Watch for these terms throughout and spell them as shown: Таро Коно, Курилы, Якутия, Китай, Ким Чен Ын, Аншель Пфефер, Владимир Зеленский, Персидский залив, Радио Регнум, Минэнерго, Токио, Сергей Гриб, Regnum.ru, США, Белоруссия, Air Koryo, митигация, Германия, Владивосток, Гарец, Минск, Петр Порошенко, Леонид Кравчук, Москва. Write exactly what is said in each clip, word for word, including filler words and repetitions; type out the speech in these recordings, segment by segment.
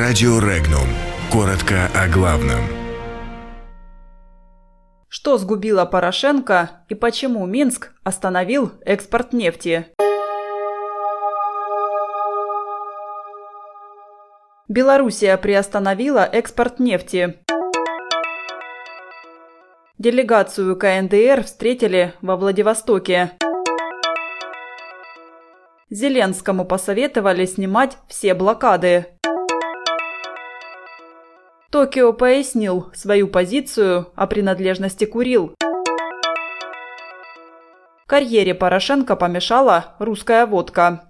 Радио Регнум. Коротко о главном. Что сгубило Порошенко и почему Минск остановил экспорт нефти? Белоруссия приостановила экспорт нефти. Делегацию ка эн дэ эр встретили во Владивостоке. Зеленскому посоветовали снимать все блокады. Токио пояснил свою позицию о принадлежности Курил. Карьере Порошенко помешала русская водка.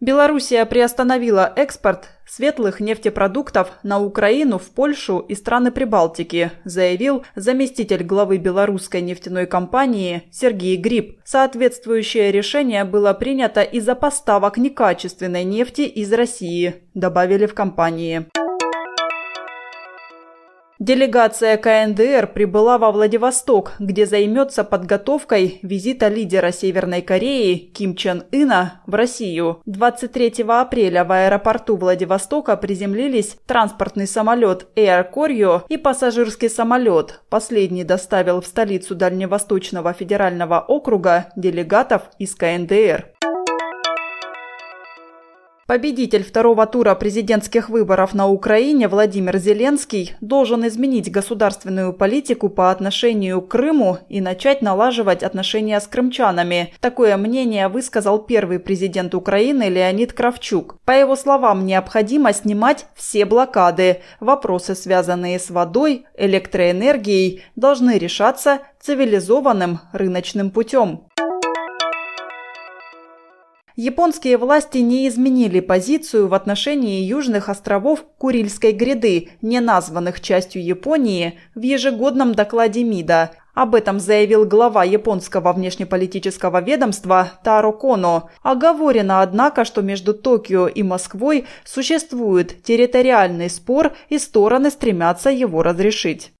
Белоруссия приостановила экспорт светлых нефтепродуктов на Украину, в Польшу и страны Прибалтики, заявил заместитель главы белорусской нефтяной компании Сергей Гриб. Соответствующее решение было принято из-за поставок некачественной нефти из России, добавили в компании. Делегация ка эн дэ эр прибыла во Владивосток, где займется подготовкой визита лидера Северной Кореи Ким Чен Ына в Россию. двадцать третьего апреля в аэропорту Владивостока приземлились транспортный самолет Air Koryo и пассажирский самолет. Последний доставил в столицу Дальневосточного федерального округа делегатов из ка эн дэ эр. Победитель второго тура президентских выборов на Украине Владимир Зеленский должен изменить государственную политику по отношению к Крыму и начать налаживать отношения с крымчанами. Такое мнение высказал первый президент Украины Леонид Кравчук. По его словам, необходимо снимать все блокады. Вопросы, связанные с водой, электроэнергией, должны решаться цивилизованным рыночным путем. Японские власти не изменили позицию в отношении южных островов Курильской гряды, не названных частью Японии, в ежегодном докладе МИДа. Об этом заявил глава японского внешнеполитического ведомства Таро Коно. Оговорено, однако, что между Токио и Москвой существует территориальный спор, и стороны стремятся его разрешить.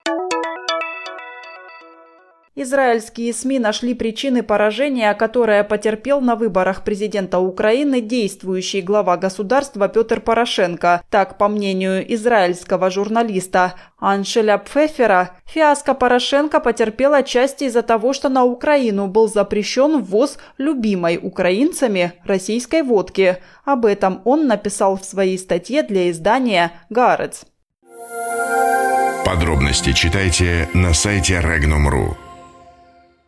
Израильские СМИ нашли причины поражения, которое потерпел на выборах президента Украины действующий глава государства Петр Порошенко. Так, по мнению израильского журналиста Аншеля Пфефера, фиаско Порошенко потерпел отчасти из-за того, что на Украину был запрещен ввоз любимой украинцами российской водки. Об этом он написал в своей статье для издания «Гарец». Подробности читайте на сайте регнум точка ру.